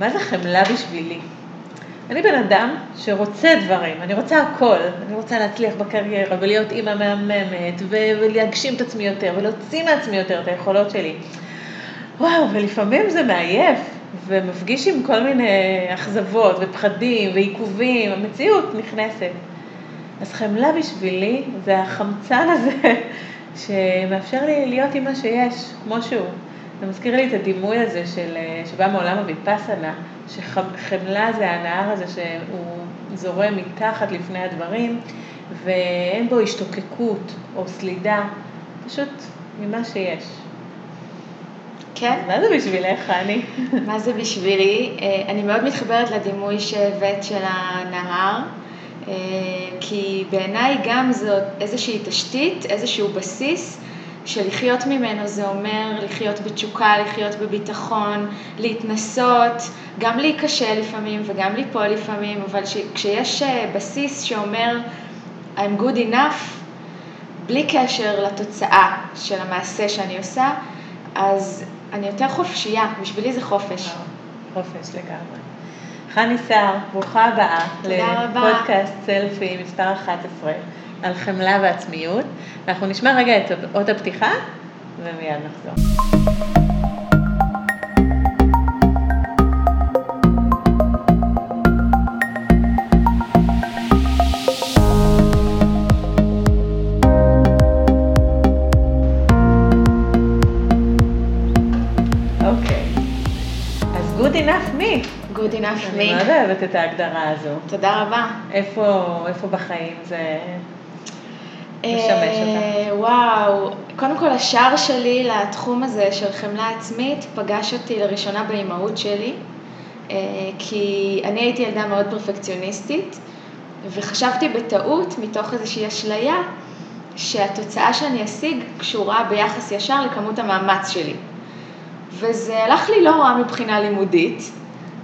מה זה חמלה בשבילי? אני בן אדם שרוצה דברים, אני רוצה הכל, אני רוצה להצליח בקריירה ולהיות אימא מהממת ולהגשים את עצמי יותר ולהוציא מעצמי יותר את היכולות שלי. וואו, ולפעמים זה מעייף ומפגיש עם כל מיני אכזבות ופחדים ועיכובים, המציאות נכנסת. אז חמלה בשבילי זה החמצן הזה שמאפשר לי להיות עם מה שיש, כמו שהוא. זה מזכיר לי את הדימוי הזה שבא מעולם הוויפאסנה, שחמלה זה הנהר הזה שהוא זורם מתחת לפני הדברים, ואין בו השתוקקות או סלידה, פשוט ממה שיש. כן. מה זה בשבילך, חני? מה זה בשבילי? אני מאוד מתחברת לדימוי שהבאת של הנהר, כי בעיניי גם זאת איזושהי תשתית, איזשהו בסיס, שלחיות ממנו זה אומר לחיות בתשוקה, לחיות בביטחון, להתנסות, גם להיקשה לפעמים וגם ליפול לפעמים, אבל כשיש בסיס שאומר I'm good enough, בלי קשר לתוצאה של המעשה שאני עושה, אז אני יותר חופשייה, בשבילי זה חופש. חופש לגמרי. חני סער, ברוכה הבאה לפודקאסט סלפי מספר 11. על חמלה ועצמיות. אנחנו נשמע רגע את אות הפתיחה, ומיד נחזור. אוקיי. אז Good Enough Me. Good Enough Me. אני מאוד אוהבת את ההגדרה הזו. תודה רבה. איפה בחיים זה... וואו, קודם כל השער שלי לתחום הזה של חמלה עצמית פגש אותי לראשונה באימהות שלי, כי אני הייתי ילדה מאוד פרפקציוניסטית וחשבתי בטעות מתוך איזושהי אשליה שהתוצאה שאני אשיג קשורה ביחס ישר לכמות המאמץ שלי, וזה הלך לי לא רע מבחינה לימודית,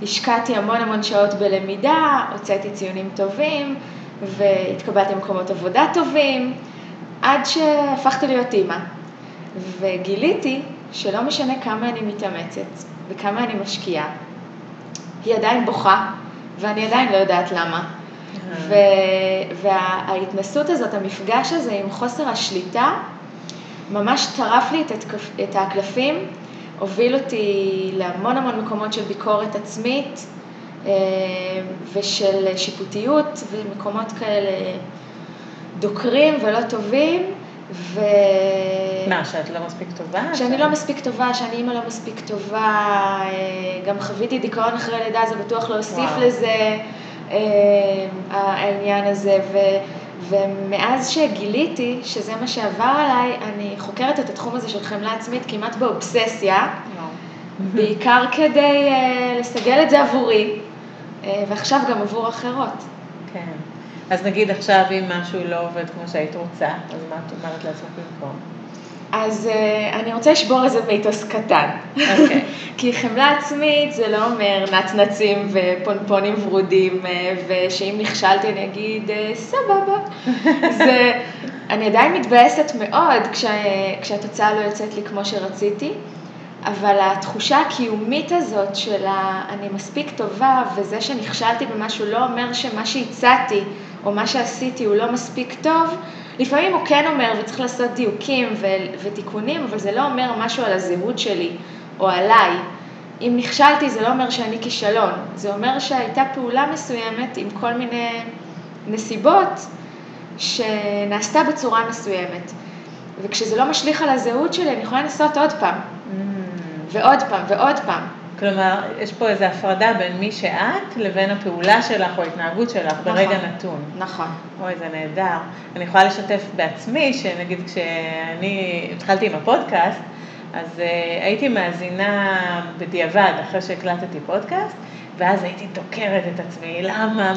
השקעתי המון שעות בלמידה, הוצאתי ציונים טובים והתקבלתי במקומות עבודה טובים, עד שהפכתי להיות אימא. וגיליתי שלא משנה כמה אני מתאמצת וכמה אני משקיעה, היא עדיין בוכה, ואני עדיין לא יודעת למה. וההתנסות הזאת, המפגש הזה עם חוסר השליטה, ממש טרף לי את הקלפים, הוביל אותי להמון מקומות של ביקורת עצמית, ושל שיפוטיות ומקומות כאלה דוקרים ולא טובים. ו... מה, שאת לא מספיק טובה? שאני לא מספיק טובה, שאני אימא לא מספיק טובה, גם חוויתי דיכאון אחרי לידה, זה בטוח לא הוסיף לזה, העניין הזה, ומאז שגיליתי שזה מה שעבר עליי, אני חוקרת את התחום הזה של חמלה עצמית כמעט באובססיה, בעיקר כדי לסגל את זה עבורי, ועכשיו גם עבור אחרות. כן. אז נגיד עכשיו אם משהו לא עובד כמו שהיית רוצה, אז מה את אומרת לעצמך במקום? אז אני רוצה לשבור איזה מיתוס קטן. אוקיי. כי חמלה עצמית זה לא אומר נצנצים ופונפונים ורודים, ושאם נכשלתי אני אגיד סבבה. זה, אני עדיין מתבאסת מאוד כשהתוצאה לא יוצאת לי כמו שרציתי, אבל התחושה הקיומית הזאת של אני מספיק טובה, וזה שנכשלתי במשהו לא אומר שמה שהצעתי או מה שעשיתי הוא לא מספיק טוב, לפעמים הוא כן אומר וצריך לעשות דיוקים ותיקונים, אבל זה לא אומר משהו על הזהות שלי או עליי. אם נכשלתי זה לא אומר שאני כישלון, זה אומר שהייתה פעולה מסוימת עם כל מיני נסיבות שנעשתה בצורה מסוימת. וכשזה לא משליך על הזהות שלי אני יכולה לנסות עוד פעם. ועוד פעם, ועוד פעם. כלומר, יש פה איזו הפרדה בין מי שאת לבין הפעולה שלך או ההתנהגות שלך ברגע נתון. נכון. אוי, זה נהדר. אני יכולה לשתף בעצמי, שנגיד כשאני התחלתי עם הפודקאסט, אז הייתי מאזינה בדיעבד אחרי שהקלטתי פודקאסט, ואז הייתי דוקרת את עצמי, למה,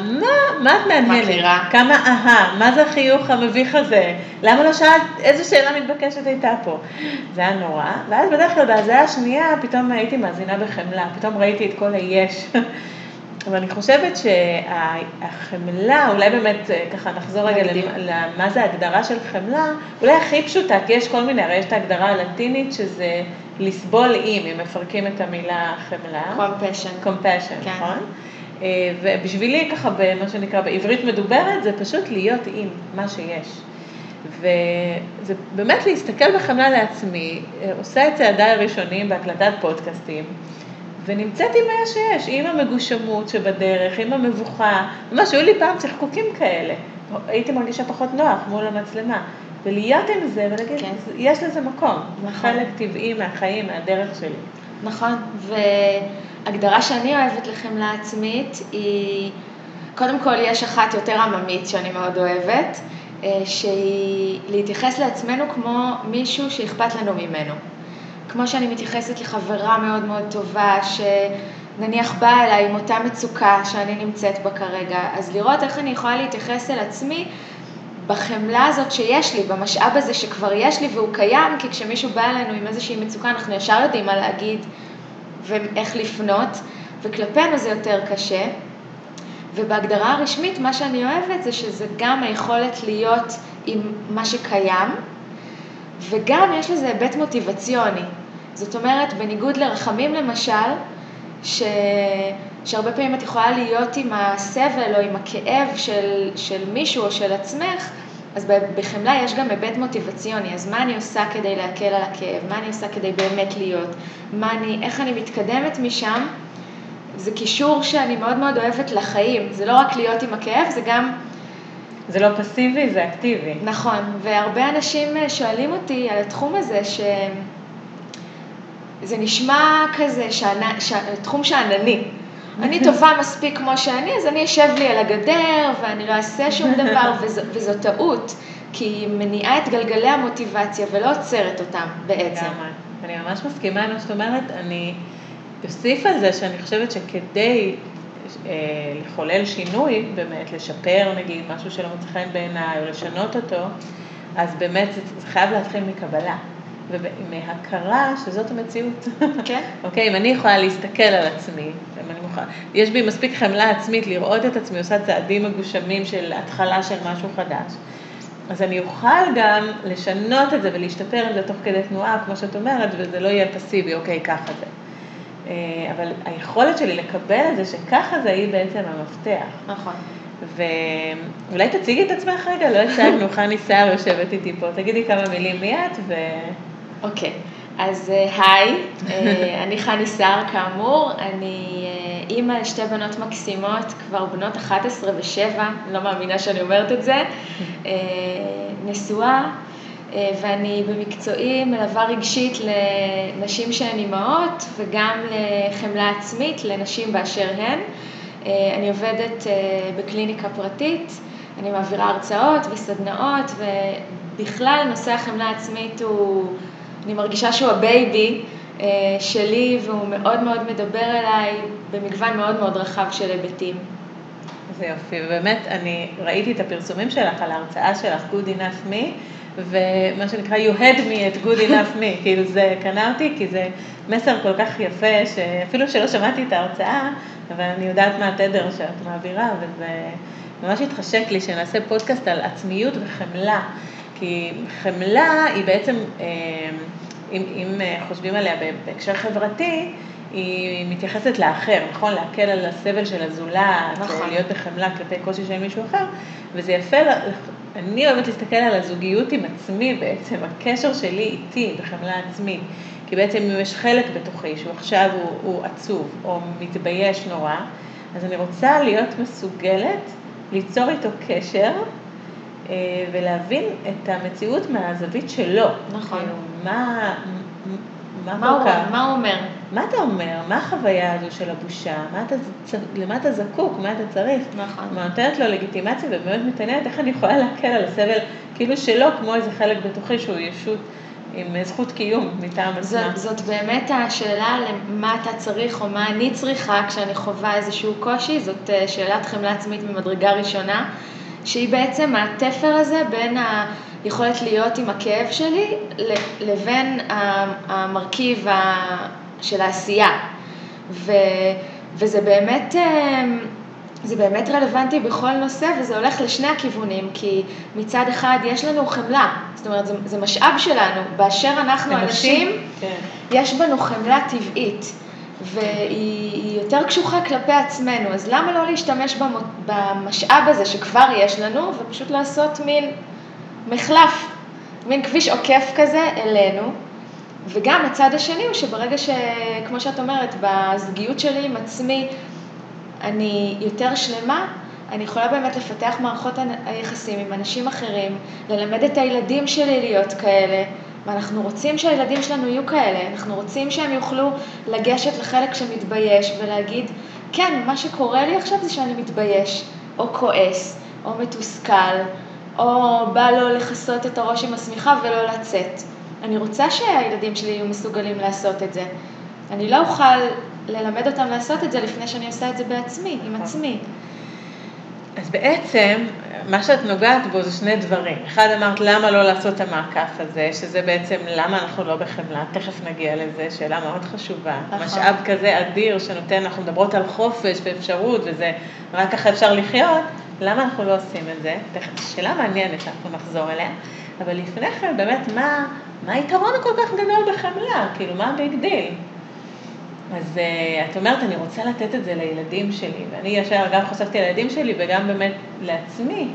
מה את מהנהלת? כמה מה זה החיוך המביך הזה? למה לא שאלת, איזו שאלה מתבקשת הייתה פה? זה היה נורא, ואז בדרך כלל, בהזעה השנייה, פתאום הייתי מאזינה בחמלה, פתאום ראיתי את כל היש, אבל אני חושבת שהחמלה, אולי באמת, ככה נחזור רגע למה זה ההגדרה של חמלה, אולי הכי פשוטה, כי יש כל מיני, הרי יש את ההגדרה הלטינית שזה לסבול אם מפרקים את המילה חמלה. Compassion, נכון? ובשבילי ככה, במה שנקרא, בעברית מדוברת, זה פשוט להיות עם מה שיש. וזה באמת להסתכל בחמלה לעצמי, עושה את צעדיי הראשונים בהקלטת פודקאסטים, ונמצאת עם מה שיש, עם המגושמות שבדרך, עם המבוכה, ממש, היו לי פעם צחקוקים כאלה, הייתי מרגישה פחות נוח מול המצלמה, ולהיות עם זה ולהגיד, כן. יש לזה מקום, נכון. חלק טבעי מהחיים, מהדרך שלי. נכון, והגדרה שאני אוהבת לכם לעצמית היא, קודם כל יש אחת יותר עממית שאני מאוד אוהבת, שהיא להתייחס לעצמנו כמו מישהו שאכפת לנו ממנו. כמו שאני מתייחסת לחברה מאוד מאוד טובה, שנניח באה אליי עם אותה מצוקה שאני נמצאת בה כרגע, אז לראות איך אני יכולה להתייחס אל עצמי בחמלה הזאת שיש לי, במשאב הזה שכבר יש לי והוא קיים, כי כשמישהו בא אלינו עם איזושהי מצוקה, אנחנו ישר יודעים מה להגיד ואיך לפנות, וכלפינו זה יותר קשה. ובהגדרה הרשמית, מה שאני אוהבת זה שזה גם היכולת להיות עם מה שקיים, וגם יש לזה היבט מוטיבציוני. זאת אומרת, בניגוד לרחמים למשל, שהרבה פעמים את יכולה להיות עם הסבל או עם הכאב של מישהו או של עצמך, אז בחמלה יש גם היבט מוטיבציוני. אז מה אני עושה כדי להקל על הכאב? מה אני עושה כדי באמת להיות? איך אני מתקדמת משם? זה קישור שאני מאוד מאוד אוהבת לחיים. זה לא רק להיות עם הכאב, זה גם... זה לא פסיבי, זה אקטיבי. נכון, והרבה אנשים שואלים אותי על התחום הזה, שזה נשמע כזה, תחום שענני. אני טובה מספיק כמו שאני, אז אני אשב לי על הגדר, ואני לא אעשה שום דבר, וזו טעות, כי היא מניעה את גלגלי המוטיבציה, ולא עוצרת אותם בעצם. אני ממש מסכימה, זאת אומרת, אני אוסיף על זה שאני חושבת שכדי... לחולל שינוי, באמת לשפר נגיד משהו שלא מוצא חן בעיניי או לשנות אותו, אז באמת זה חייב להתחיל מקבלה ומהכרה שזאת המציאות. כן. אוקיי, אם אני יכולה להסתכל על עצמי, יש בי מספיק חמלה עצמית לראות את עצמי עושה צעדים מגושמים של התחלה של משהו חדש, אז אני אוכל גם לשנות את זה ולהשתפר את זה תוך כדי תנועה, כמו שאת אומרת, וזה לא יהיה פסיבי, אוקיי, ככה זה. אבל היכולת שלי לקבל את זה שככה זה היא בעצם המפתח. נכון. ואולי תציגי את עצמך רגע, לא הצגנו, חני סער יושבת איתי פה, תגידי כמה מילים מיד ו... אוקיי, אז היי, אני חני סער כאמור, אני אימא לשתי בנות מקסימות, כבר בנות 11 ו7, לא מאמינה שאני אומרת את זה, נשואה, ואני במקצועי מלווה רגשית לנשים שהן אימהות וגם לחמלה עצמית לנשים באשר הן. אני עובדת בקליניקה פרטית, אני מעבירה הרצאות וסדנאות, ובכלל נושא החמלה עצמית הוא, אני מרגישה שהוא הבייבי שלי והוא מאוד מאוד מדבר אליי במגוון מאוד מאוד רחב של היבטים. זה יופי, ובאמת אני ראיתי את הפרסומים שלך על ההרצאה שלך Good Enough Me, ומה שנקרא, you had me at good enough me, כאילו זה קנה אותי, כי זה מסר כל כך יפה, שאפילו שלא שמעתי את ההרצאה, אבל אני יודעת מה התדר שאת מעבירה, וזה ממש התחשק לי שנעשה פודקאסט על עצמיות וחמלה, כי חמלה היא בעצם, אם חושבים עליה בהקשר חברתי, היא מתייחסת לאחר, נכון? להקל על הסבל של הזולת, או להיות בחמלה כלפי קושי של מישהו אחר, וזה יפה, אני אוהבת להסתכל על הזוגיות עם עצמי בעצם, הקשר שלי איתי בחמלה עצמית, כי בעצם אם יש חלק בתוכי שהוא עכשיו הוא עצוב או מתבייש נורא, אז אני רוצה להיות מסוגלת ליצור איתו קשר ולהבין את המציאות מהזווית שלו. נכון. מה הוא אומר? מה אתה אומר? מה החוויה הזו של הבושה? למה אתה זקוק? מה אתה צריך? נכון. מה נותנת לו לגיטימציה ובאמת מתעניינת איך אני יכולה להקל על הסבל, כאילו שלא כמו איזה חלק בתוכי שהוא ישות עם זכות קיום מטעם עצמה. זאת באמת השאלה למה אתה צריך או מה אני צריכה כשאני חווה איזשהו קושי, זאת שאלת חמלה עצמית ממדרגה ראשונה, שהיא בעצם התפר הזה בין היכולת להיות עם הכאב שלי לבין המרכיב של העשייה, וזה באמת, זה באמת רלוונטי בכל נושא, וזה הולך לשני הכיוונים, כי מצד אחד יש לנו חמלה, זאת אומרת, זה משאב שלנו, באשר אנחנו אנשים, יש בנו חמלה טבעית, והיא יותר קשוחה כלפי עצמנו, אז למה לא להשתמש במשאב הזה שכבר יש לנו, ופשוט לעשות מין מחלף, מין כביש עוקף כזה אלינו, וגם הצד השני הוא שברגע שכמו שאת אומרת, בזוגיות שלי עם עצמי, אני יותר שלמה, אני יכולה באמת לפתח מערכות היחסים עם אנשים אחרים, ללמד את הילדים שלי להיות כאלה, ואנחנו רוצים שהילדים שלנו יהיו כאלה, אנחנו רוצים שהם יוכלו לגשת לחלק שמתבייש, ולהגיד, כן, מה שקורה לי עכשיו זה שאני מתבייש, או כועס, או מתוסכל, או בא לו לחסות את הראש עם הסמיכה ולא לצאת. אני רוצה שהילדים שלי יהיו מסוגלים לעשות את זה. אני לא אוכל ללמד אותם לעשות את זה לפני שאני עושה את זה בעצמי, עם עצמי. אז בעצם, מה שאת נוגעת בו זה שני דברים. אחד אמרת, למה לא לעשות את המעקף הזה, שזה בעצם למה אנחנו לא בחמלה, תכף נגיע לזה, שאלה מאוד חשובה. משאב כזה אדיר שנותן, אנחנו מדברות על חופש ואפשרות, וזה רק ככה אפשר לחיות, למה אנחנו לא עושים את זה? שאלה מעניינת, אנחנו נחזור אליה. אבל לפני כן, באמת, מה היתרון הכל כך גדול בחמלה? כאילו, מה ביג דיל? אז את אומרת, אני רוצה לתת את זה לילדים שלי, ואני ישר גם חושבתי לילדים שלי וגם באמת לעצמי,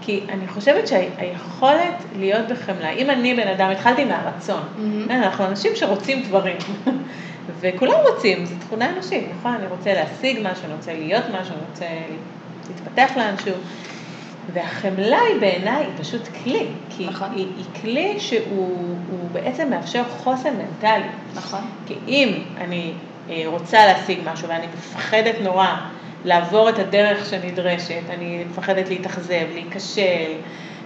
כי אני חושבת שהיכולת להיות בחמלה, אם אני בן אדם, התחלתי מהרצון, אנחנו אנשים שרוצים דברים, וכולם רוצים, זו תכונה אנושית, נכון? אני רוצה להשיג משהו, אני רוצה להיות משהו, אני רוצה להתפתח לאנשהו, והחמלה היא בעיניי פשוט כלי, כי היא כלי שהוא בעצם מאפשר חוסן מנטלי. נכון. כי אם אני רוצה להשיג משהו ואני מפחדת נורא לעבור את הדרך שנדרשת, אני מפחדת להתאכזב, להיקשל,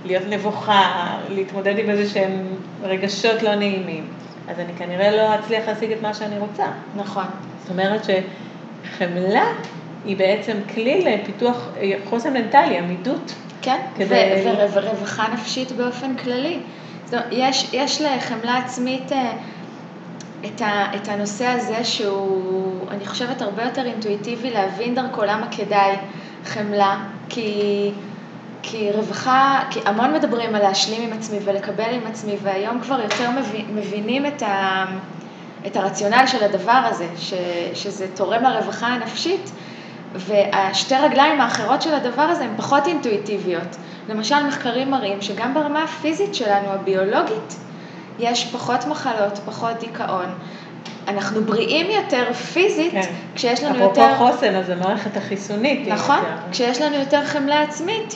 להיות נבוכה, להתמודד עם איזה שהם רגשות לא נעימים, אז אני כנראה לא אצליח להשיג את מה שאני רוצה. נכון. זאת אומרת שחמלה היא בעצם כלי לפיתוח חוסן מנטלי, עמידות. כן, ורווחה נפשית באופן כללי. יש לחמלה עצמית את הנושא הזה שהוא, אני חושבת, הרבה יותר אינטואיטיבי להבין דרכו למה כדאי חמלה, כי רווחה, כי המון מדברים על להשלים עם עצמי ולקבל עם עצמי, והיום כבר יותר מבינים את הרציונל של הדבר הזה, שזה תורם לרווחה הנפשית, והשתי רגליים האחרות של הדבר הזה הן פחות אינטואיטיביות. למשל, מחקרים מראים שגם ברמה הפיזית שלנו, הביולוגית, יש פחות מחלות, פחות דיכאון. אנחנו בריאים יותר פיזית, כן. כשיש לנו יותר... אפרופו חוסן, אז המערכת החיסונית. נכון, כשיש לנו יותר חמלה עצמית,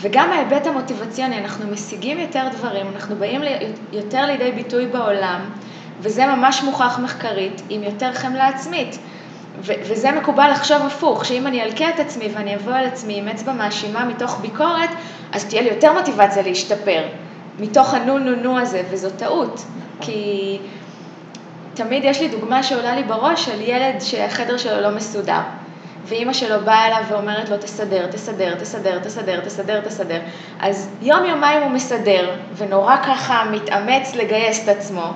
וגם ההיבט המוטיבציוני, אנחנו משיגים יותר דברים, אנחנו באים יותר לידי ביטוי בעולם, וזה ממש מוכח מחקרית עם יותר חמלה עצמית. וזה מקובל לחשוב הפוך, שאם אני אלכה את עצמי ואני אבוא על עצמי עם אצבע מאשימה מתוך ביקורת, אז תהיה לי יותר מוטיבציה להשתפר, מתוך הנו-נו-נו הזה, וזו טעות. כי תמיד יש לי דוגמה שעולה לי בראש על ילד שהחדר שלו לא מסודר, ואמא שלו באה אליו ואומרת לו, תסדר, תסדר, תסדר, תסדר, תסדר, תסדר. אז יום-יומיים הוא מסדר, ונורא ככה מתאמץ לגייס את עצמו,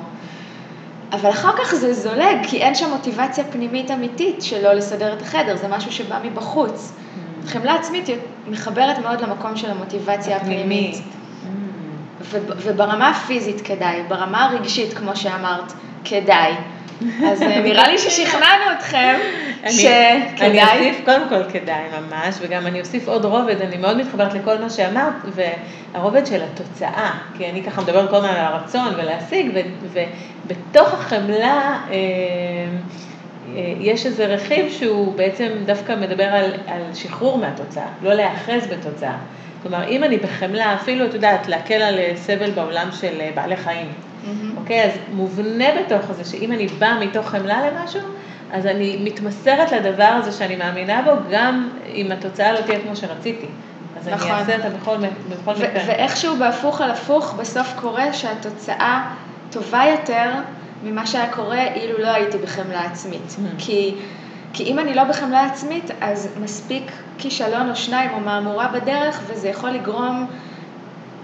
אבל אחר כך זה זולג, כי אין שם מוטיבציה פנימית אמיתית שלא לסדר את החדר, זה משהו שבא מבחוץ. חמלה עצמית מחברת מאוד למקום של המוטיבציה הפנימית. וברמה הפיזית כדאי, ברמה הרגשית, כמו שאמרת, כדאי. אז נראה לי ששכנענו אתכם שכדאי. אני אוסיף, קודם כל כדאי ממש, וגם אני אוסיף עוד רובד, אני מאוד מתחברת לכל מה שאמרת, והרובד של התוצאה, כי אני ככה מדבר כל מה על הרצון ולהשיג, ובתוך החמלה יש איזה רכיב שהוא בעצם דווקא מדבר על שחרור מהתוצאה, לא להאחז בתוצאה. כלומר, אם אני בחמלה, אפילו, את יודעת, להקל על סבל בעולם של בעלי חיים, אוקיי, אז מובנה בתוך זה שאם אני באה מתוך חמלה למשהו, אז אני מתמסרת לדבר הזה שאני מאמינה בו, גם אם התוצאה לא תהיה כמו שרציתי. אז אני אעשה את זה בכל מקרה. ואיכשהו בהפוך על הפוך, בסוף קורה שהתוצאה טובה יותר ממה שהיה קורה אילו לא הייתי בחמלה עצמית. כי אם אני לא בחמלה עצמית, אז מספיק כישלון או שניים או מאמורה בדרך, וזה יכול לגרום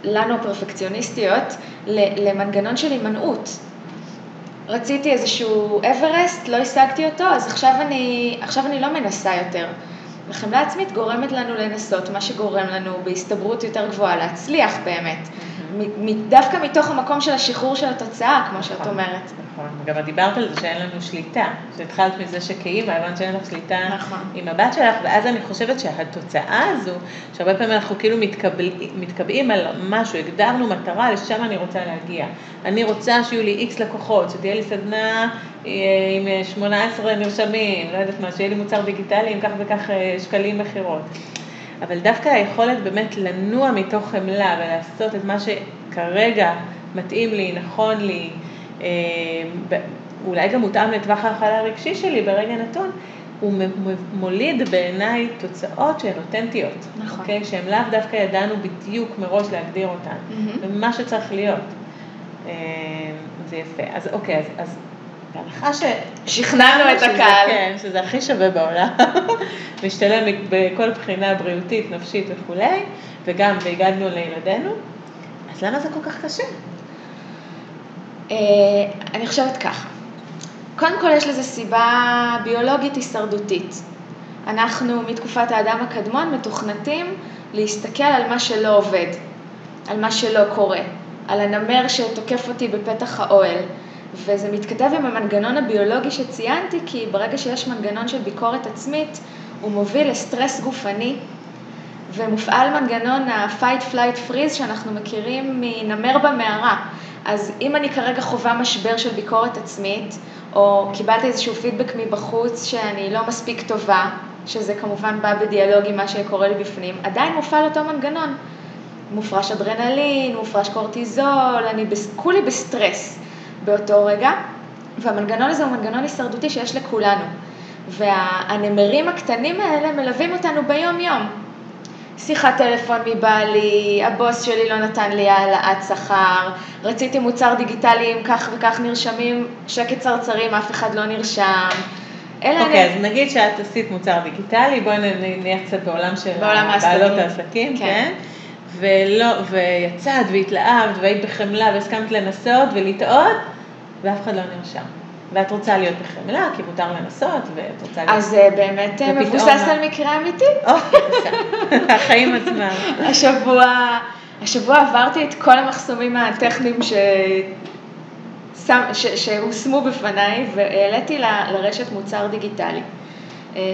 לנו פרפקציוניסטיות למנגנון של הימנעות. רציתי איזשהו אברסט, לא השגתי אותו, אז עכשיו אני לא מנסה יותר. החמלה עצמית גורמת לנו לנסות, מה שגורם לנו בהסתברות יותר גבוהה, להצליח באמת. דווקא מתוך המקום של השחרור של התוצאה, כמו שאת אומרת. נכון, גם דיברת על זה שאין לנו שליטה, שהתחלת מזה שכאימא, הבנת שאין לך שליטה עם הבת שלך, ואז אני חושבת שהתוצאה הזו, שהרבה פעמים אנחנו כאילו מתקבעים על משהו, הגדרנו מטרה, לשם אני רוצה להגיע. אני רוצה שיהיו לי X לקוחות, שתהיה לי סדנה עם 18 נרשמים, לא יודעת מה, שיהיה לי מוצר דיגיטלי עם כך וכך שקלים מחירות. אבל דווקא היכולת באמת לנוע מתוך חמלה ולעשות את מה שכרגע מתאים לי, נכון לי, אולי גם מותאם לטווח ההכלה הרגשי שלי ברגע נתון, הוא מוליד בעיניי תוצאות שהן אותנטיות. נכון. Okay? שהן לאו דווקא ידענו בדיוק מראש להגדיר אותן. Mm-hmm. ומה שצריך להיות. זה יפה. אז אוקיי, אז ההלכה ששכנענו את הקהל. כן, שזה הכי שווה בעולם. משתלם בכל בחינה בריאותית, נפשית וכו'. וגם והגדנו לילדינו. אז למה זה כל כך קשה? אני חושבת ככה. קודם כל יש לזה סיבה ביולוגית הישרדותית. אנחנו מתקופת האדם הקדמון מתוכנתים להסתכל על מה שלא עובד, על מה שלא קורה, על הנמר שתוקף אותי בפתח האוהל. וזה מתכתב עם המנגנון הביולוגי שציינתי, כי ברגע שיש מנגנון של ביקורת עצמית, הוא מוביל לסטרס גופני, ומופעל מנגנון ה-fight, flight, freeze שאנחנו מכירים מנמר במערה. אז אם אני כרגע חווה משבר של ביקורת עצמית, או קיבלתי איזשהו פידבק מבחוץ שאני לא מספיק טובה, שזה כמובן בא בדיאלוג עם מה שקורה לי בפנים, עדיין מופעל אותו מנגנון. מופרש אדרנלין, מופרש קורטיזול, אני כולי בסטרס. באותו רגע, והמנגנון הזה הוא מנגנון הישרדותי שיש לכולנו, והנמרים הקטנים האלה מלווים אותנו ביום יום. שיחת טלפון מבעלי, הבוס שלי לא נתן לי העלאת שכר, רציתי מוצר דיגיטלי עם כך וכך נרשמים, שקט צרצרים, אף אחד לא נרשם. אוקיי, אז נגיד שאת עשית מוצר דיגיטלי, בואי נהיה קצת בעולם של בעלות העסקים, כן? ויצאת והתלהבת והיית בחמלה והסכמת לנסות ולטעות ואף אחד לא נרשם ואת רוצה להיות בחמלה כי מותר לנסות ואת רוצה אז זה באמת מבוסס על מקרה אמיתי החיים עצמם השבוע עברתי את כל המחסומים הטכניים שהוסמו בפניי והעליתי לרשת מוצר דיגיטלי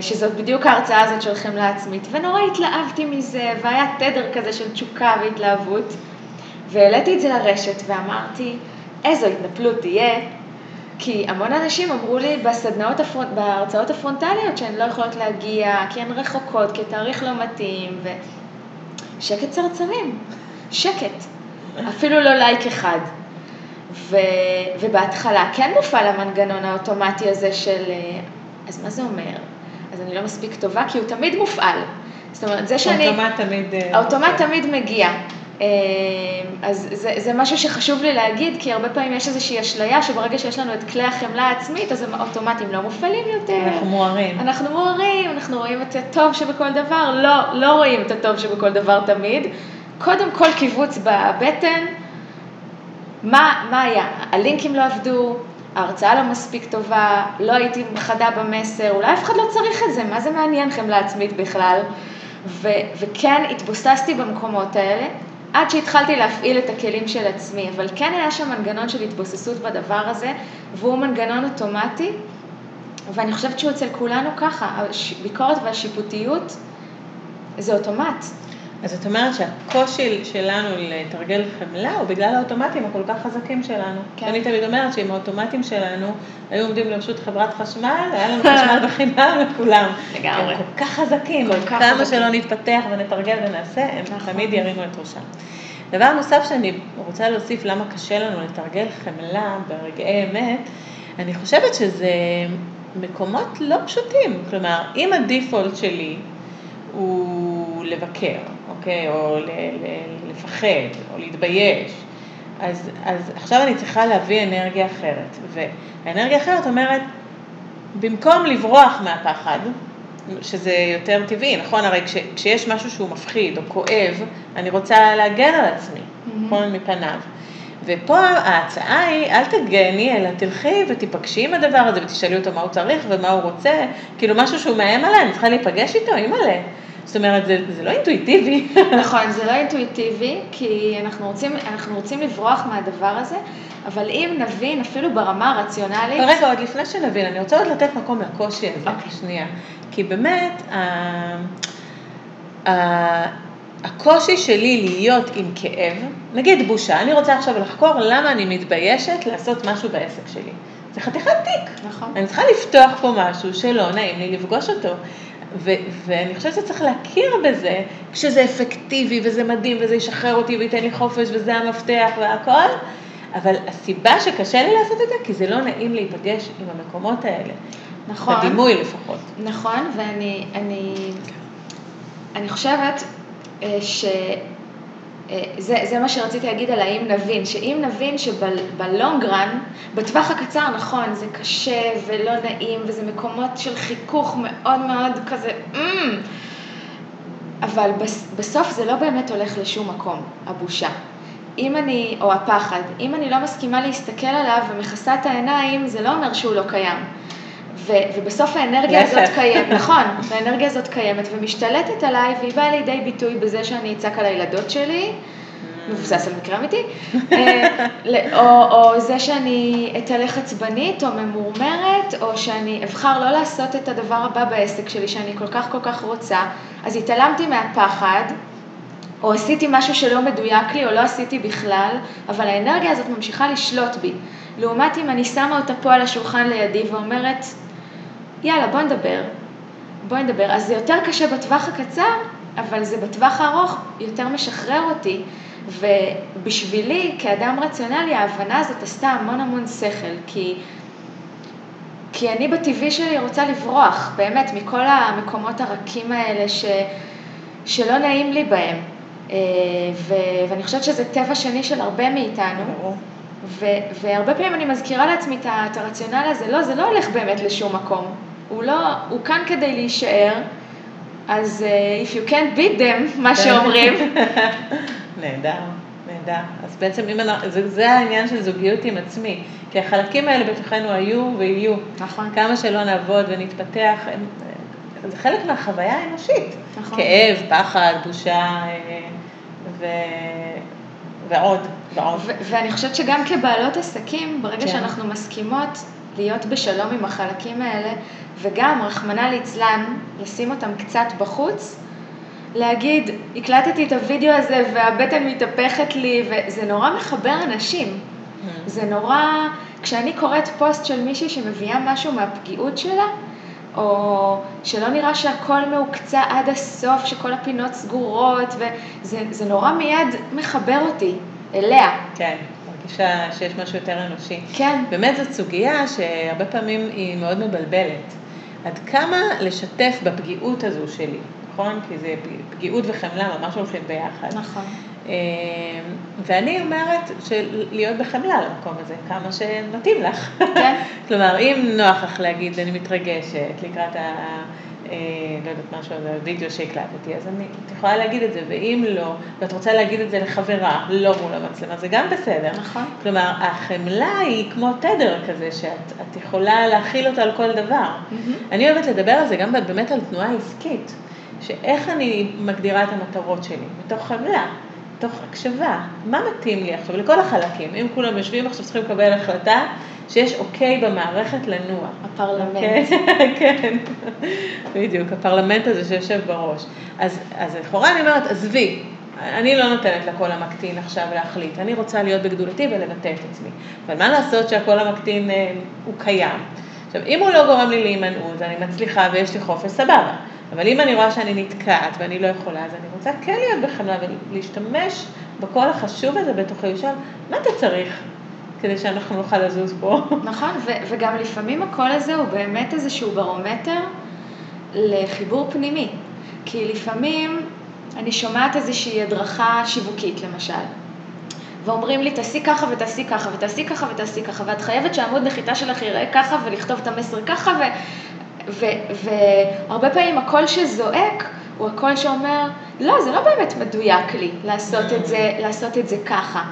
שזאת בדיוק ההרצאה הזאת של חמלה עצמית, ונורא התלהבתי מזה, והיה תדר כזה של תשוקה והתלהבות, והעליתי את זה לרשת ואמרתי, איזו התנפלות תהיה, כי המון אנשים אמרו לי בהרצאות הפרונטליות שהן לא יכולות להגיע, כי הן רחוקות, כי תאריך לא מתאים, ושקט צרצרים, שקט, אפילו לא לייק אחד. ובהתחלה כן מופעל המנגנון האוטומטי הזה של, אז מה זה אומר? אז אני לא מספיק טובה, כי הוא תמיד מופעל. זאת אומרת, זה שאני... האוטומט תמיד מגיע. אז זה משהו שחשוב לי להגיד, כי הרבה פעמים יש איזושהי אשליה, שברגע שיש לנו את כלי החמלה העצמית, אז האוטומטים לא מופעלים יותר. אנחנו מוארים. אנחנו מוארים, אנחנו רואים את הטוב שבכל דבר, לא רואים את הטוב שבכל דבר תמיד. קודם כל קיבוץ בבטן, מה היה? הלינקים לא עבדו, ההרצאה לא מספיק טובה, לא הייתי חדה במסר, אולי אף אחד לא צריך את זה, מה זה מעניין חמלה עצמית בכלל? וכן, התבוססתי במקומות האלה, עד שהתחלתי להפעיל את הכלים של עצמי, אבל כן היה שם מנגנון של התבוססות בדבר הזה, והוא מנגנון אוטומטי, ואני חושבת שהוא אצל כולנו ככה, הביקורת והשיפוטיות זה אוטומט. אז זאת אומרת שהקושי שלנו לתרגל חמלה הוא בגלל האוטומטים הכל כך חזקים שלנו. כן. ואני תמיד אומרת שאם האוטומטים שלנו היו עומדים לרשות חברת חשמל, היה לנו חשמל בחינם לכולם. לגמרי. הם כל כך חזקים, כמה שלא נתפתח ונתרגל ונעשה, הם תמיד ירימו את ראשם. דבר נוסף שאני רוצה להוסיף למה קשה לנו לתרגל חמלה ברגעי אמת, אני חושבת שזה מקומות לא פשוטים. כלומר, אם הדיפולט שלי הוא לבקר, אוקיי, או לפחד, או להתבייש. אז עכשיו אני צריכה להביא אנרגיה אחרת. והאנרגיה אחרת אומרת, במקום לברוח מהפחד, שזה יותר טבעי, נכון? הרי כשיש משהו שהוא מפחיד או כואב, אני רוצה להגן על עצמי, נכון? מפניו. ופה ההצעה היא, אל תגני, אלא תלכי ותיפגשי עם הדבר הזה, ותשאלי אותו מה הוא צריך ומה הוא רוצה, כאילו משהו שהוא מהם עליה, אני צריכה להיפגש איתו, עם עליה. זאת אומרת, זה לא אינטואיטיבי. נכון, זה לא אינטואיטיבי, כי אנחנו רוצים לברוח מהדבר הזה, אבל אם נבין, אפילו ברמה הרציונלית... רגע, עוד לפני שנבין, אני רוצה עוד לתת מקום לקושי הזה, שנייה. כי באמת, הקושי שלי להיות עם כאב, נגיד בושה, אני רוצה עכשיו לחקור למה אני מתביישת לעשות משהו בעסק שלי. זה חתיכת תיק. נכון. אני צריכה לפתוח פה משהו שלא נעים לי לפגוש אותו. ואני חושבת שצריך להכיר בזה, כשזה אפקטיבי וזה מדהים וזה ישחרר אותי וייתן לי חופש וזה המפתח והכל, אבל הסיבה שקשה לי לעשות את זה, כי זה לא נעים להיפגש עם המקומות האלה. נכון. בדימוי לפחות. נכון, ואני חושבת שזה מה שרציתי להגיד על האם נבין, שאם נבין שבלונגרן, בטווח הקצר, נכון, זה קשה ולא נעים, וזה מקומות של חיכוך מאוד מאוד כזה, אבל בסוף זה לא באמת הולך לשום מקום, הבושה. או הפחד, אם אני לא מסכימה להסתכל עליו ומכסה את העיניים, זה לא אומר שהוא לא קיים. ובסוף האנרגיה הזאת קיימת, נכון, האנרגיה הזאת קיימת ומשתלטת עליי, והיא באה לידי ביטוי בזה שאני אצעק על הילדות שלי, מבוסס על מקרה אמיתי, או זה שאני אתלך עצבנית או ממורמרת, או שאני אבחר לא לעשות את הדבר הבא בעסק שלי שאני כל כך כל כך רוצה, אז התעלמתי מהפחד, או עשיתי משהו שלא מדויק לי, או לא עשיתי בכלל, אבל האנרגיה הזאת ממשיכה לשלוט בי. לעומת אם אני שמה אותה פה על השולחן לידי ואומרת, יאללה, בוא נדבר. אז זה יותר קשה בטווח הקצר, אבל זה בטווח הארוך יותר משחרר אותי. ובשבילי, כאדם רציונלי, ההבנה הזאת עשתה המון המון שכל, כי אני בטבעי שלי רוצה לברוח, באמת, מכל המקומות הרכים האלה שלא נעים לי בהם. ואני חושבת שזה טבע שני של הרבה מאיתנו. והרבה פעמים אני מזכירה לעצמי את הרציונל הזה, לא, זה לא הולך באמת לשום מקום. הוא כאן כדי להישאר, אז if you can't beat them, מה שאומרים. נהדר. אז בעצם זה העניין של זוגיות עם עצמי, כי החלקים האלה בתוכנו היו ויהיו. נכון. כמה שלא נעבוד ונתפתח, זה חלק מהחוויה האנושית. נכון. כאב, פחד, בושה ועוד. ואני חושבת שגם כבעלות עסקים, ברגע שאנחנו מסכימות להיות בשלום עם החלקים האלה, וגם רחמנה ליצלן, לשים אותם קצת בחוץ, להגיד, הקלטתי את הוידאו הזה והבטן מתהפכת לי, וזה נורא מחבר אנשים. זה נורא, כשאני קוראת פוסט של מישהי שמביאה משהו מהפגיעות שלה, או שלא נראה שהכל מעוקצה עד הסוף, שכל הפינות סגורות, וזה נורא מיד מחבר אותי. אליה. כן, מרגישה שיש משהו יותר אנושי. כן. באמת זאת סוגיה שהרבה פעמים היא מאוד מבלבלת. עד כמה לשתף בפגיעות הזו שלי, נכון? כי זה פגיעות וחמלה, ממש הולכים ביחד. נכון. ואני אומרת שלהיות בחמלה למקום הזה, כמה שנתאים לך. כן. כלומר, אם נוח לך להגיד, אני מתרגשת לקראת לא יודעת משהו, הוידאו שהקלטתי, אז אני יכולה להגיד את זה, ואם לא, ואת רוצה להגיד את זה לחברה, לא מול המצלמה, זה גם בסדר. נכון. כלומר, החמלה היא כמו תדר כזה, שאת יכולה להכיל אותה על כל דבר. אני אוהבת לדבר על זה גם באמת על תנועה עסקית, שאיך אני מגדירה את המטרות שלי, מתוך חמלה, מתוך הקשבה, מה מתאים לי עכשיו, לכל החלקים, אם כולם יושבים עכשיו צריכים לקבל החלטה, שיש אוקיי במערכת לנוע. הפרלמנט. כן, בדיוק, הפרלמנט הזה שיושב בראש. אז לכאורה אני אומרת, עזבי, אני לא נותנת לכל המקטין עכשיו להחליט, אני רוצה להיות בגדולתי ולבטא את עצמי. אבל מה לעשות שהכל המקטין הוא קיים? עכשיו, אם הוא לא גורם לי להימנעות, אני מצליחה ויש לי חופש סבבה. אבל אם אני רואה שאני נתקעת ואני לא יכולה, אז אני רוצה כן להיות בחמלה ולהשתמש בכל החשוב הזה בתוך היושב, מה אתה צריך? כדי שאנחנו נוכל לזוז פה. נכון, וגם לפעמים הקול הזה הוא באמת איזשהו ברומטר לחיבור פנימי. כי לפעמים אני שומעת איזושהי הדרכה שיווקית, למשל. ואומרים לי, תעשי ככה ותעשי ככה ותעשי ככה ותעשי ככה, ואת חייבת שעמוד נחיתה שלך יראה ככה ולכתוב את המסר ככה, והרבה פעמים הקול שזועק הוא הקול שאומר, לא, זה לא באמת מדויק לי לעשות את זה ככה.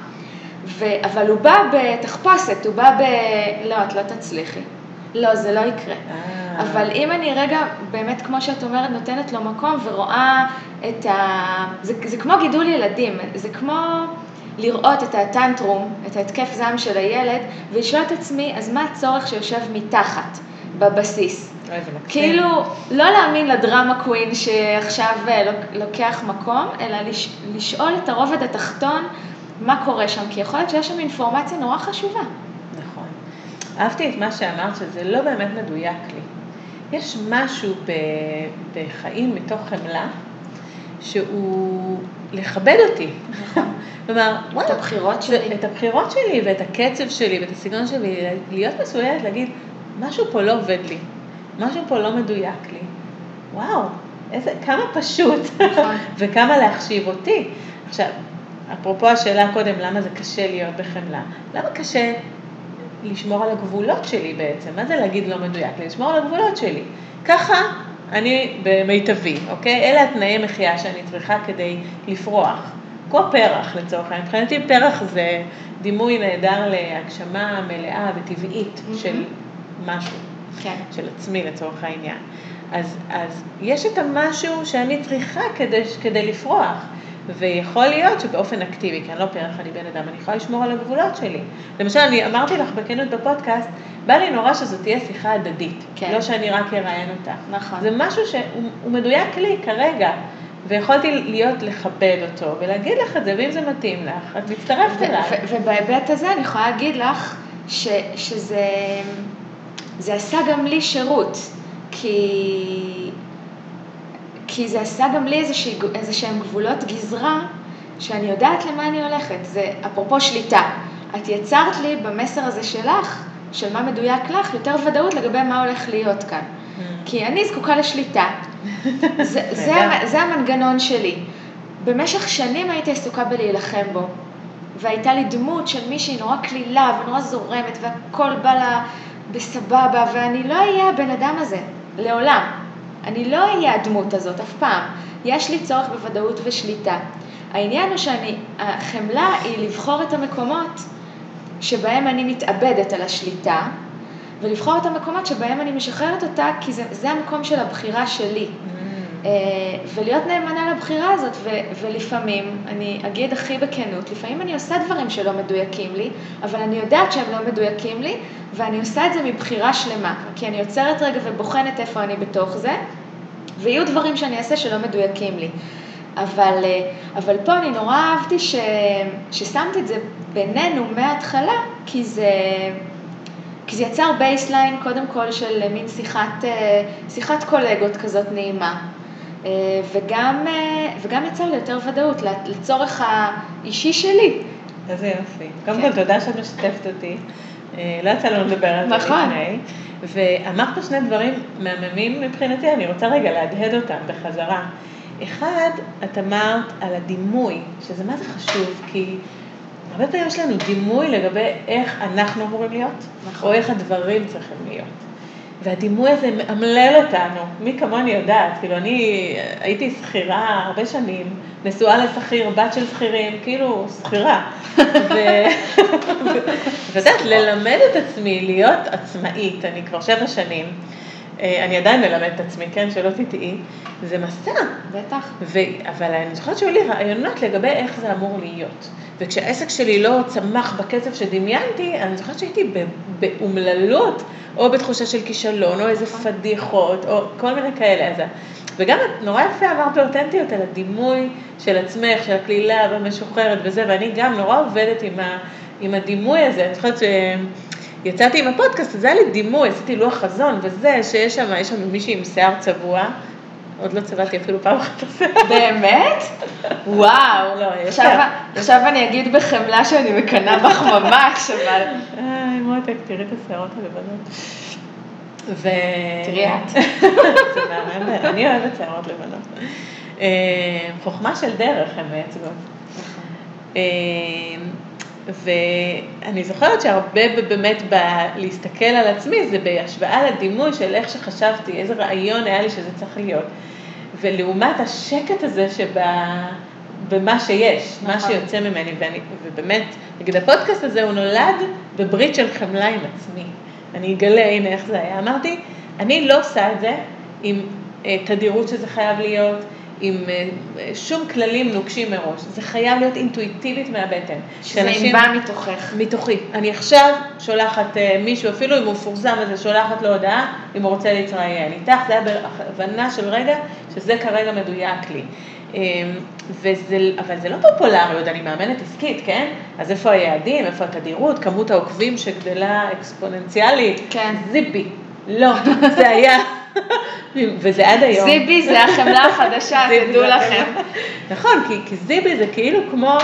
אבל הוא בא בתחפושת, הוא בא לא, את לא תצליחי. לא, זה לא יקרה. אבל אם אני רגע, באמת כמו שאת אומרת, נותנת לו מקום ורואה את זה כמו גידול ילדים, זה כמו לראות את הטנטרום, את ההתקף זעם של הילד, ולשאול את עצמי, אז מה הצורך שיושב מתחת, בבסיס? כאילו, לא להאמין לדרמה קווין שעכשיו לוקח מקום, אלא לשאול את הרובד התחתון מה קורה שם, כי יכול להיות שיש שם אינפורמציה נורא חשובה. נכון. אהבתי את מה שאמרת, שזה לא באמת מדויק לי. יש משהו בחיים מתוך חמלה, שהוא לכבד אותי. נכון. כלומר, את הבחירות שלי. את הבחירות שלי ואת הקצב שלי ואת הסגנון שלי, להיות מסויית, להגיד, משהו פה לא עובד לי, משהו פה לא מדויק לי. וואו, כמה פשוט, וכמה להחשיב אותי. עכשיו, אפרופו השאלה קודם, למה זה קשה להיות בחמלה? למה קשה לשמור על הגבולות שלי בעצם? מה זה להגיד לא מדויק? לשמור על הגבולות שלי. ככה אני במיטבי, אוקיי? אלה התנאי מחייה שאני צריכה כדי לפרוח. כמו פרח לצורך. מבחינתי פרח זה דימוי נהדר להגשמה מלאה וטבעית של משהו, של עצמי לצורך העניין. אז יש את המשהו שאני צריכה כדי לפרוח. ויכול להיות שבאופן אקטיבי, כי אני לא פרח, אני בן אדם, אני יכולה לשמור על הגבולות שלי. למשל, אני אמרתי לך בכנות בפודקאסט, בא לי נורא שזו תהיה שיחה הדדית, לא שאני רק אראיין אותך. נכון. זה משהו שהוא מדויק לי כרגע, ויכולתי להיות לכבד אותו, ולהגיד לך את זה, ואם זה מתאים לך, את מצטרפת אליי. ובהיבט הזה אני יכולה להגיד לך, שזה עשה גם לי שירות, כי זה עשה גם לי איזה שהם גבולות גזרה, שאני יודעת למה אני הולכת. זה אפרופו שליטה. את יצרת לי במסר הזה שלך, של מה מדויק לך, יותר ודאות לגבי מה הולך להיות כאן. כי אני זקוקה לשליטה. זה המנגנון שלי. במשך שנים הייתי עסוקה בלהילחם בו. והייתה לי דמות של מישהי נורא כלילה ונורא זורמת, והכל בא לה בסבבה, ואני לא אהיה הבן אדם הזה, לעולם. אני לא אהיה הדמות הזאת אף פעם. יש לי צורך בוודאות ושליטה. העניין הוא החמלה היא לבחור את המקומות שבהם אני מתאבדת על השליטה, ולבחור את המקומות שבהם אני משחררת אותה, כי זה המקום של הבחירה שלי. ולהיות נאמנה לבחירה הזאת, ולפעמים, אני אגיד הכי בכנות, לפעמים אני עושה דברים שלא מדויקים לי, אבל אני יודעת שהם לא מדויקים לי, ואני עושה את זה מבחירה שלמה, כי אני יוצרת רגע ובוחנת איפה אני בתוך זה, ויהיו דברים שאני אעשה שלא מדויקים לי. אבל פה אני נורא אהבתי ששמתי את זה בינינו מההתחלה, כי זה יצר בייסליין קודם כל של מין שיחת קולגות כזאת נעימה. וגם יצר לי יותר ודאות לצורך האישי שלי. איזה יופי. קודם כל, תודה שאת משתפת אותי. לא יצא לנו לדבר על זה לפני. ואמרת שני דברים מהממים מבחינתי, אני רוצה רגע להדהד אותם בחזרה. אחד, את אמרת על הדימוי, שזה מה זה חשוב, כי הרבה פעמים יש לנו דימוי לגבי איך אנחנו אמורים להיות, או איך הדברים צריכים להיות. והדימוי הזה מאמלל אותנו, מי כמוני יודעת, כאילו אני הייתי שכירה הרבה שנים, נשואה לשכיר, בת של שכירים, כאילו שכירה. ודעת, ללמד את עצמי להיות עצמאית, אני כבר 7 שנים, אני עדיין מלמד את עצמי, כן, שלא תטעי, זה מסע. בטח. אבל אני זוכרת שהיו לי רעיונות לגבי איך זה אמור להיות. וכשהעסק שלי לא צמח בקצב שדמיינתי, אני זוכרת שהייתי באומללות, או בתחושה של כישלון, או איזה פדיחות, או כל מיני כאלה. וגם נורא יפה אמרת באותנטיות על הדימוי של עצמך, של הכלילה והמשוחררת וזה, ואני גם נורא עובדת עם הדימוי הזה. אני זוכרת שיצאתי עם הפודקאסט, אז היה לי דימוי, עשיתי לוח חזון וזה, שיש שם, יש שם מישהי עם שיער צבוע, עוד לא צבעתי אפילו פעם אחת עושה. באמת? וואו. עכשיו אני אגיד בחמלה שאני מקנה בך ממש, אבל... איי, מותק, תראי את השערות הלבנות. תראי את. זה מהמם, אני אוהבת שערות לבנות. חוכמה של דרך, הן מייצגות. נכון. ואני זוכרת שהרבה באמת להסתכל על עצמי, זה בהשוואה לדימוי של איך שחשבתי, איזה רעיון היה לי שזה צריך להיות. ולעומת השקט הזה במה שיש, מה שיוצא ממני, ובאמת, נגיד הפודקאסט הזה הוא נולד בברית של חמלה עם עצמי. אני אגלה, הנה איך זה היה. אמרתי, אני לא עושה את זה עם תדירות שזה חייב להיות, עם שום כללים נוקשים מראש. זה חייב להיות אינטואיטיבית מהבטן. שזה אם בא מתוכך. מתוכי. אני עכשיו שולחת מישהו, אפילו אם הוא פורסם הזה, שולחת לו הודעה, אם הוא רוצה להתראיין. איתך, זה היה בהבנה של רגע, שזה כרגע מדויק לי. אבל זה לא פופולריות, אני מאמנת עסקית, כן? אז איפה היעדים, איפה התדירות, כמות העוקבים שגדלה אקספוננציאלית. כן. זיפי. לא, זה היה... וזה עד היום. זיבי זה החמלה החדשה, תדעו לכם. נכון, כי זיבי זה כאילו כמו,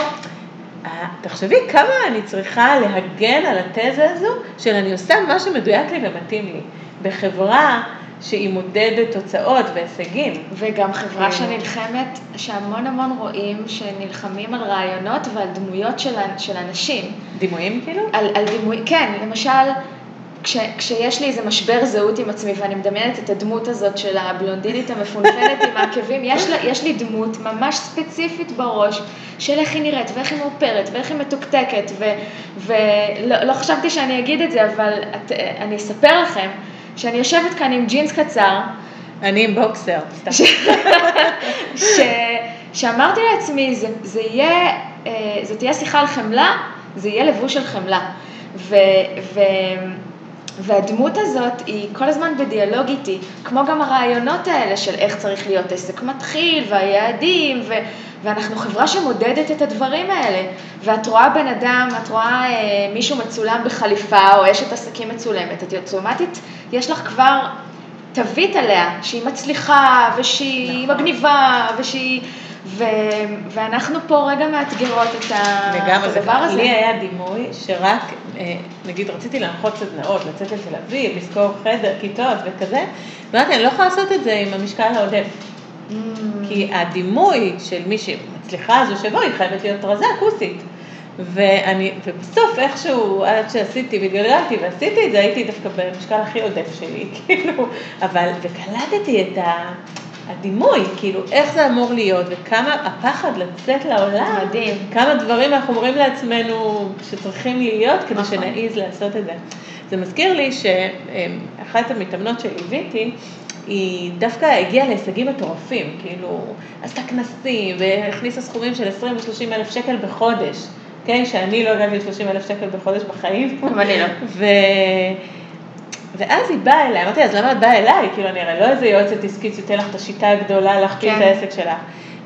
תחשבי כמה אני צריכה להגן על התזה הזו, של אני עושה מה שמדויק לי ומתאים לי. בחברה שהיא מודדת תוצאות והישגים. וגם חברה שנלחמת, שהמון המון רואים שנלחמים על רעיונות ועל דמויות של אנשים. דימויים כאילו? על דימויים, כן, למשל... כשיש לי איזה משבר זהות עם עצמי, ואני מדמיינת את הדמות הזאת של הבלונדינית המפונפנת עם העקבים, יש לי דמות ממש ספציפית בראש, של איך היא נראית, ואיך היא מאופרת, ואיך היא מתוקתקת, ולא חשבתי שאני אגיד את זה, אבל אני אספר לכם, שאני יושבת כאן עם ג'ינס קצר, אני עם בוקסר, סתם. שאמרתי לעצמי, זאת תהיה שיחה על חמלה, זה יהיה לבוש על חמלה, והדמות הזאת היא כל הזמן בדיאלוג איתי, כמו גם הרעיונות האלה של איך צריך להיות עסק מתחיל והיעדים, ואנחנו חברה שמודדת את הדברים האלה, ואת רואה בן אדם, את רואה מישהו מצולם בחליפה או אשת עסקים מצולמת, את אוטומטית יש לך כבר תווית עליה שהיא מצליחה ושהיא מגניבה ושהיא... ואנחנו פה רגע מאתגרות את הדבר הזה. לי היה דימוי שרק, נגיד, רציתי להנחות סדנאות, לצאת לתל אביב, לזכור חדר, כיתות וכזה, ואמרתי, אני לא יכולה לעשות את זה עם המשקל העודף. כי הדימוי של מי שמצליחה הזו שבו, היא חייבת להיות רזה, כוסית. ובסוף איכשהו, עד שעשיתי והתגלגלתי ועשיתי את זה, הייתי דווקא במשקל הכי עודף שלי, כאילו, אבל וקלטתי את ה... הדימוי, כאילו, איך זה אמור להיות, וכמה הפחד לצאת לעולם, מדהים. כמה דברים אנחנו אומרים לעצמנו שצריכים להיות, כדי שנעיז לעשות את זה. זה מזכיר לי שאחת המתאמנות שהלוויתי, היא דווקא הגיעה להישגים מטורפים, כאילו, עשתה כנסים, והכניסה סכומים של 20 ו-30 אלף שקל בחודש, כן, שאני לא הגעתי ל-30 אלף שקל בחודש בחיים. גם אני לא. ואז היא באה אליי, אמרתי, אז למה את באה אליי? כאילו, אני אראה, לא איזה יועצת עסקית, שתהיה לך את השיטה הגדולה, להכתיב את העסק שלך.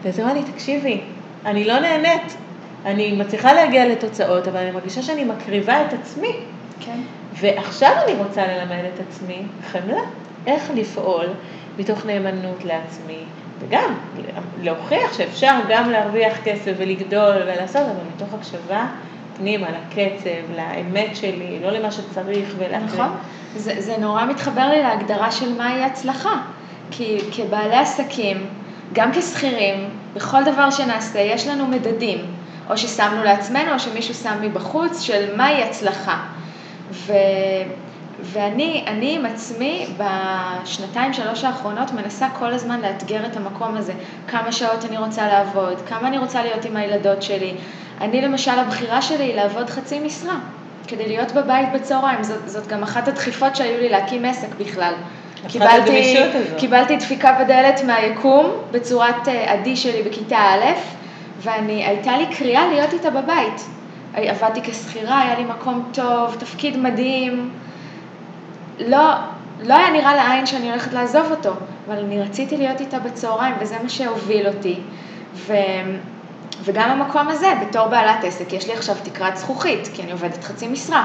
ואז אמרה לי, תקשיבי, אני לא נהנית, אני מצליחה להגיע לתוצאות, אבל אני מרגישה שאני מקריבה את עצמי. כן. ועכשיו אני רוצה ללמד את עצמי, חמלה, איך לפעול מתוך נאמנות לעצמי, וגם להוכיח שאפשר גם להרוויח כסף ולגדול ולעשות, אבל מתוך הקשבה, פנימה, לקצב, לאמת שלי, לא למה שצריך ולאחר. נכון. זה נורא מתחבר לי להגדרה של מהי הצלחה. כי כבעלי עסקים, גם כשכירים, בכל דבר שנעשה, יש לנו מדדים. או ששמנו לעצמנו, או שמישהו שם מבחוץ, של מהי הצלחה. ואני עם עצמי, בשנתיים, 3 האחרונות, מנסה כל הזמן לאתגר את המקום הזה. כמה שעות אני רוצה לעבוד, כמה אני רוצה להיות עם הילדות שלי. אני למשל, הבחירה שלי היא לעבוד חצי משרה. כדי להיות בבית בצהריים, זאת גם אחת הדחיפות שהיו לי להקים עסק בכלל. קיבלתי דפיקה בדלת מהיקום, בצורת עדי שלי בכיתה א', והייתה לי קריאה להיות איתה בבית. עבדתי כשכירה, היה לי מקום טוב, תפקיד מדהים. לא היה נראה לעין שאני הולכת לעזוב אותו, אבל אני רציתי להיות איתה בצהריים, וזה מה שהוביל אותי. וגם המקום הזה, בתור בעלת עסק, יש לי עכשיו תקרת זכוכית, כי אני עובדת חצי משרה.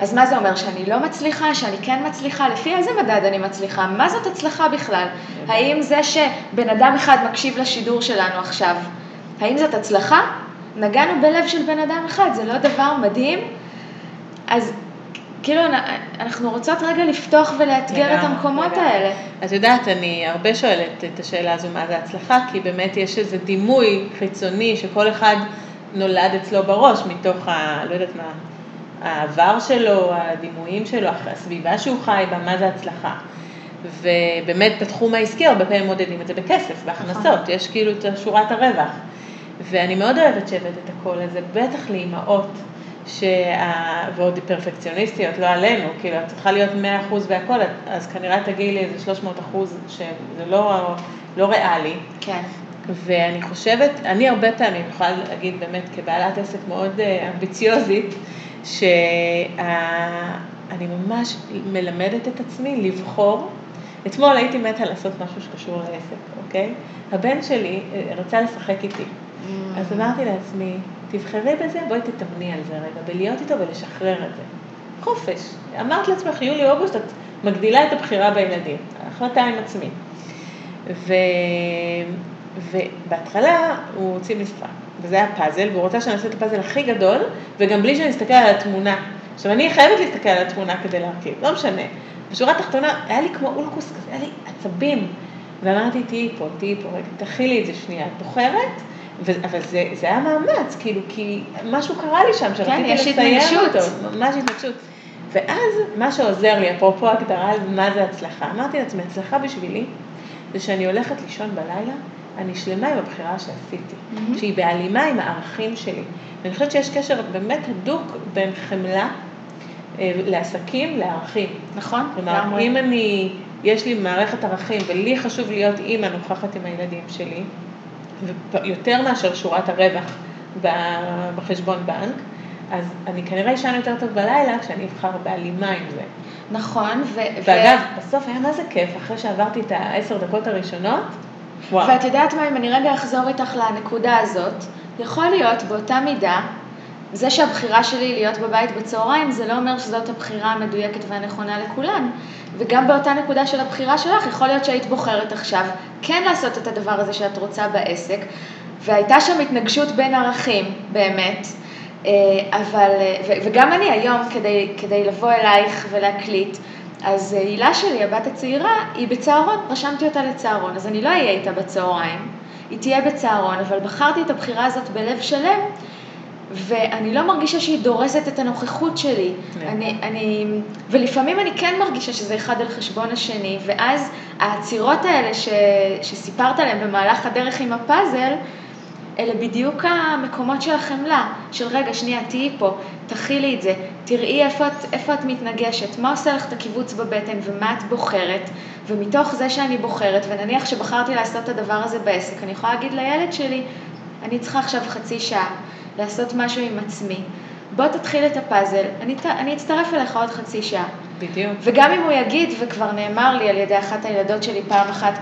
אז מה זה אומר? שאני לא מצליחה, שאני כן מצליחה? לפי איזה מדד אני מצליחה? מה זאת הצלחה בכלל? האם זה שבן אדם אחד מקשיב לשידור שלנו עכשיו? האם זאת הצלחה? נגענו בלב של בן אדם אחד, זה לא דבר מדהים. אז כאילו, אנחנו רוצות רגע לפתוח ולאתגר את המקומות האלה. את יודעת, אני הרבה שואלת את השאלה הזו, מה זה הצלחה, כי באמת יש איזה דימוי חיצוני שכל אחד נולד אצלו בראש, מתוך, לא יודעת מה, העבר שלו, הדימויים שלו, הסביבה שהוא חי בה, מה זה הצלחה. ובאמת בתחום העסקי הרבה פעמים מודדים את זה בכסף, בהכנסות, יש כאילו את שורת הרווח. ואני מאוד אוהבת שבת את הכל הזה, בטח לאימהות, ועוד פרפקציוניסטיות, לא עלינו, כאילו את צריכה להיות 100% והכל, אז כנראה תגיעי לי איזה 300% שזה לא ריאלי. כן. ואני חושבת, אני הרבה פעמים יכולה להגיד באמת כבעלת עסק מאוד אמביציוזית, שאני ממש מלמדת את עצמי לבחור. אתמול הייתי מתה לעשות משהו שקשור לעסק, אוקיי? הבן שלי רצה לשחק איתי. אז אמרתי לעצמי, תבחרי בזה, בואי תתאמני על זה רגע, בלהיות איתו ולשחרר את זה. חופש. אמרת לעצמך, יולי, אוגוסט, את מגדילה את הבחירה בילדים. ההחלטה עם עצמי. ובהתחלה הוא הוציא משחק, וזה היה פאזל, והוא רוצה שאני אעשה את הפאזל הכי גדול, וגם בלי שאני אסתכל על התמונה. עכשיו, אני חייבת להסתכל על התמונה כדי להרכיב, לא משנה. בשורה התחתונה, היה לי כמו אולקוס כזה, היה לי עצבים, ואמרתי, תהיי פה, רגע, תחילי את זה שנייה, את בוחרת, אבל זה היה מאמץ, כאילו, כי משהו קרה לי שם, שרציתי לסיים אותו, ממש התנגשות. ואז, מה שעוזר לי, אפרופו הגדרה, מה זה הצלחה? אמרתי לעצמי, הצלחה בשבילי, זה שאני הולכת לישון בלילה, אני שלמה עם הבחירה שעשיתי, שהיא בהלימה עם הערכים שלי. ואני חושבת שיש קשר באמת הדוק בין חמלה לעסקים, לערכים. נכון. כלומר, אם יש לי מערכת ערכים, ולי חשוב להיות אימא נוכחת עם הילדים שלי, ויותר מאשר שורת הרווח בחשבון בנק, אז אני כנראה ישן יותר טוב בלילה, כשאני אבחר בהלימה עם זה. נכון. ואגב, בסוף היה מה זה כיף, אחרי שעברתי את 10 דקות הראשונות, ואת יודעת מה, אם אני רגע אחזור איתך לנקודה הזאת, יכול להיות באותה מידה, זה שהבחירה שלי להיות בבית בצהריים, זה לא אומר שזאת הבחירה המדויקת והנכונה לכולן. וגם באותה נקודה של הבחירה שלך, יכול להיות שהיית בוחרת עכשיו, כן לעשות את הדבר הזה שאת רוצה בעסק, והייתה שם התנגשות בין ערכים, באמת. אבל, וגם אני היום, כדי לבוא אלייך ולהקליט, אז הילה שלי, הבת הצעירה, היא בצהרון, רשמתי אותה לצהרון, אז אני לא אהיה איתה בצהריים, היא תהיה בצהרון, אבל בחרתי את הבחירה הזאת בלב שלם, ואני לא מרגישה שהיא דורסת את הנוכחות שלי, ולפעמים אני כן מרגישה שזה אחד על חשבון השני, ואז העצירות האלה שסיפרת עליהן במהלך הדרך עם הפאזל, אלה בדיוק המקומות של החמלה, של רגע, שנייה, תהיי פה, תחילי את זה, תראי איפה את מתנגשת, מה עושה לך את הקיבוץ בבטן ומה את בוחרת, ומתוך זה שאני בוחרת, ונניח שבחרתי לעשות את הדבר הזה בעסק, אני יכולה להגיד לילד שלי, אני צריכה עכשיו חצי שעה לעשות משהו עם עצמי, בוא תתחיל את הפאזל, אני אצטרף אליך עוד חצי שעה. בדיוק. וגם אם הוא יגיד, וכבר נאמר לי על ידי אחת הילדות שלי פעם אחת,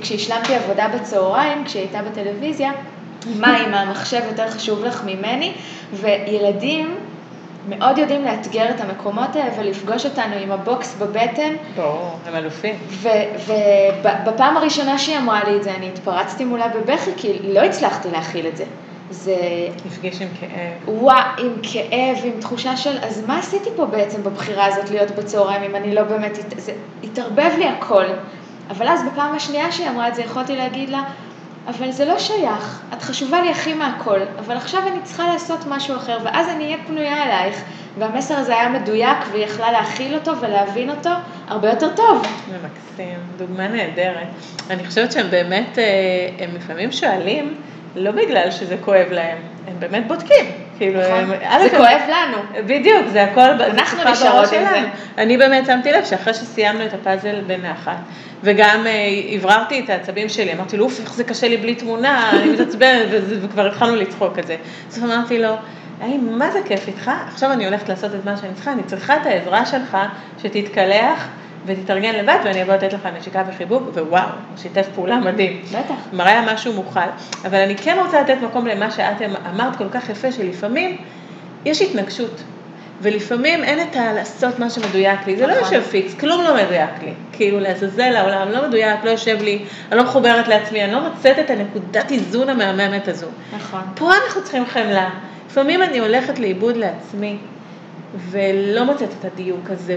כשהשלמתי עבודה בצהריים, כשהיא הייתה בטלוויזיה, מה אם המחשב יותר חשוב לך ממני, וילדים מאוד יודעים לאתגר את המקומות האלה ולפגוש אותנו עם הבוקס בבטן. ברור, הם אלופים. ובפעם הראשונה שהיא אמרה לי את זה, אני התפרצתי מולה בבכי, כי לא הצלחתי להכיל את זה. זה... נפגש עם כאב. עם כאב, עם תחושה של, אז מה עשיתי פה בעצם בבחירה הזאת להיות בצהריים, אם אני לא באמת, זה התערבב לי הכל. אבל אז בפעם השנייה שהיא אמרה את זה, יכולתי להגיד לה, אבל זה לא שייך, את חשובה לי הכי מהכל, אבל עכשיו אני צריכה לעשות משהו אחר, ואז אני אהיה פנויה אלייך, והמסר הזה היה מדויק, והיא יכלה להכיל אותו ולהבין אותו הרבה יותר טוב. ממקסים, דוגמה נהדרת. אני חושבת שהם באמת, הם לפעמים שואלים, לא בגלל שזה כואב להם, הם באמת בודקים. כאילו, זה כואב לנו. בדיוק, זה הכל, אנחנו נשארות עם זה. אני באמת שמתי לב שאחרי שסיימנו את הפאזל ב1:00, וגם עברתי את העצבים שלי, אמרתי לו, איך זה קשה לי בלי תמונה, אני מתעצבנת, וכבר התחלנו לצחוק את זה. אז אמרתי לו, היי, מה זה כיף איתך? עכשיו אני הולכת לעשות את מה שאני צריכה, אני צריכה את העזרה שלך שתתקלח, ותתארגן לבד, ואני אבוא לתת לך נשיקה וחיבוק, ווואו, שיתף פעולה מדהים. בטח. מראה משהו מוכל. אבל אני כן רוצה לתת מקום למה שאת אמרת כל כך יפה, שלפעמים יש התנגשות, ולפעמים אין את לעשות מה שמדויק לי, זה לא יושב פיקס, כלום לא מדויק לי. כאילו להזזל לעולם, לא מדויק, לא יושב לי, אני לא מחוברת לעצמי, אני לא מצאת את הנקודת איזון המהממת הזו. נכון. פה אנחנו צריכים חמלה. לפעמים אני הולכת לאיבוד לעצמי. ולא מוצאת את הדיוק הזה,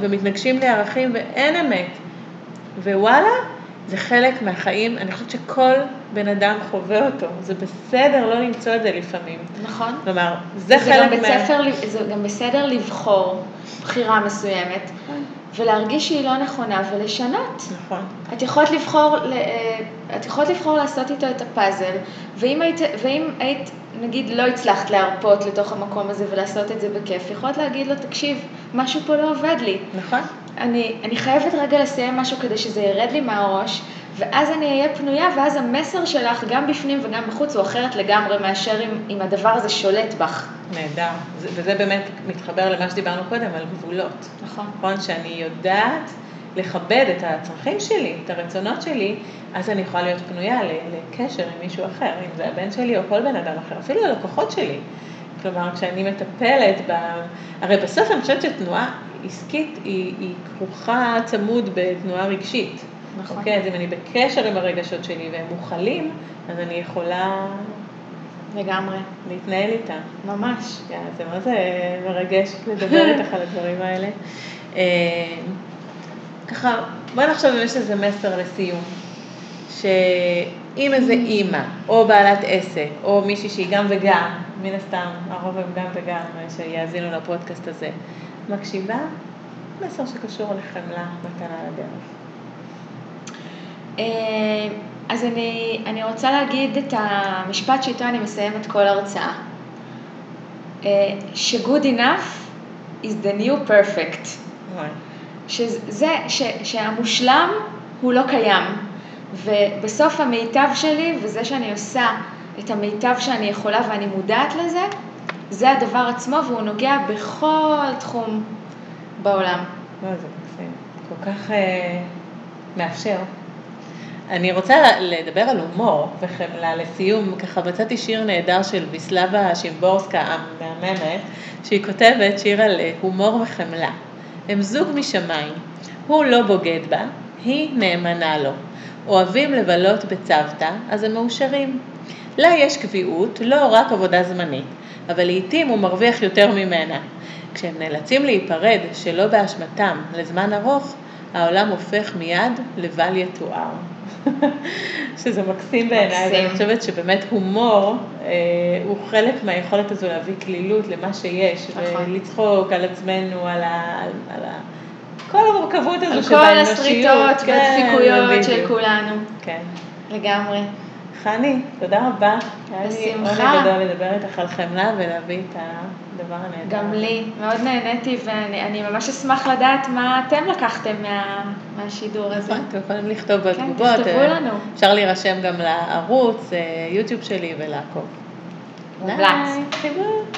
ומתנגשים לערכים, ואין אמת. ווואלה, זה חלק מהחיים, אני חושבת שכל בן אדם חווה אותו, זה בסדר לא למצוא את זה לפעמים. נכון. כלומר, זה חלק מה... זה גם בסדר לבחור בחירה מסוימת, ולהרגיש שהיא לא נכונה ולשנות. נכון. את יכולת לבחור לעשות איתו את הפאזל, ואם היית, נגיד, לא הצלחת להרפות לתוך המקום הזה ולעשות את זה בכיף, יכולת להגיד לו, תקשיב, משהו פה לא עובד לי. נכון. אני חייבת רגע לסיים משהו כדי שזה ירד לי מהראש, ואז אני אהיה פנויה, ואז המסר שלך גם בפנים וגם בחוץ הוא אחרת לגמרי מאשר אם הדבר הזה שולט בך. נהדר, וזה באמת מתחבר למה שדיברנו קודם, על גבולות. נכון. נכון, שאני יודעת לכבד את הצרכים שלי, את הרצונות שלי, אז אני יכולה להיות פנויה לקשר עם מישהו אחר, אם זה הבן שלי או כל בן אדם אחר, אפילו הלקוחות שלי. כלומר, כשאני מטפלת, הרי בסוף אני חושבת שתנועה עסקית היא כרוכה צמוד בתנועה רגשית. נכון. אוקיי, אז אם אני בקשר עם הרגשות שלי והם מוכלים, אז אני יכולה... לגמרי. להתנהל איתה. ממש. זה מה זה מרגש לדבר איתך על הדברים האלה. ככה, בוא נחשוב אם יש איזה מסר לסיום, שאם איזה אימא, או בעלת עסק, או מישהי שהיא גם וגם, מן הסתם, הרוב הם גם וגם, שיאזינו לפודקאסט הזה, מקשיבה, מסר שקשור לחמלה, מתנה לדרך. אז אני רוצה להגיד את המשפט שאיתו אני מסיימת כל הרצאה, ש-good enough is the new perfect, שהמושלם הוא לא קיים, ובסוף המיטב שלי וזה שאני עושה את המיטב שאני יכולה ואני מודעת לזה, זה הדבר עצמו והוא נוגע בכל תחום בעולם. זה מקסים, כל כך מאפשר. אני רוצה לדבר על הומור וחמלה. לסיום, ככה מצאתי שיר נהדר של ויסלאבה שימבורסקה, המאמנת, שהיא כותבת שיר על הומור וחמלה. הם זוג משמיים. הוא לא בוגד בה, היא נאמנה לו. אוהבים לבלות בצוותא, אז הם מאושרים. לה יש קביעות, לא רק עבודה זמנית, אבל לעתים הוא מרוויח יותר ממנה. כשהם נאלצים להיפרד שלא באשמתם לזמן ארוך, העולם הופך מיד לבל יתואר. שזה מקסים בעיניי, ואני חושבת שבאמת הומור הוא חלק מהיכולת הזו להביא כלילות למה שיש, ולצחוק על עצמנו, על כל המורכבות הזו של האנושיות. על כל הסריטות והדפיקויות של כולנו. כן. לגמרי. חני, תודה רבה. בשמחה. היה לי גדול לדבר איתך על חמלה ולהביא את הדבר הנהדר. גם לי, מאוד נהניתי, ואני ממש אשמח לדעת מה אתם לקחתם מהשידור הזה. אתם יכולים לכתוב בתגובות. כן, תכתבו לנו. אפשר להירשם גם לערוץ, יוטיוב שלי ולעקוב. מומלץ. חיבור.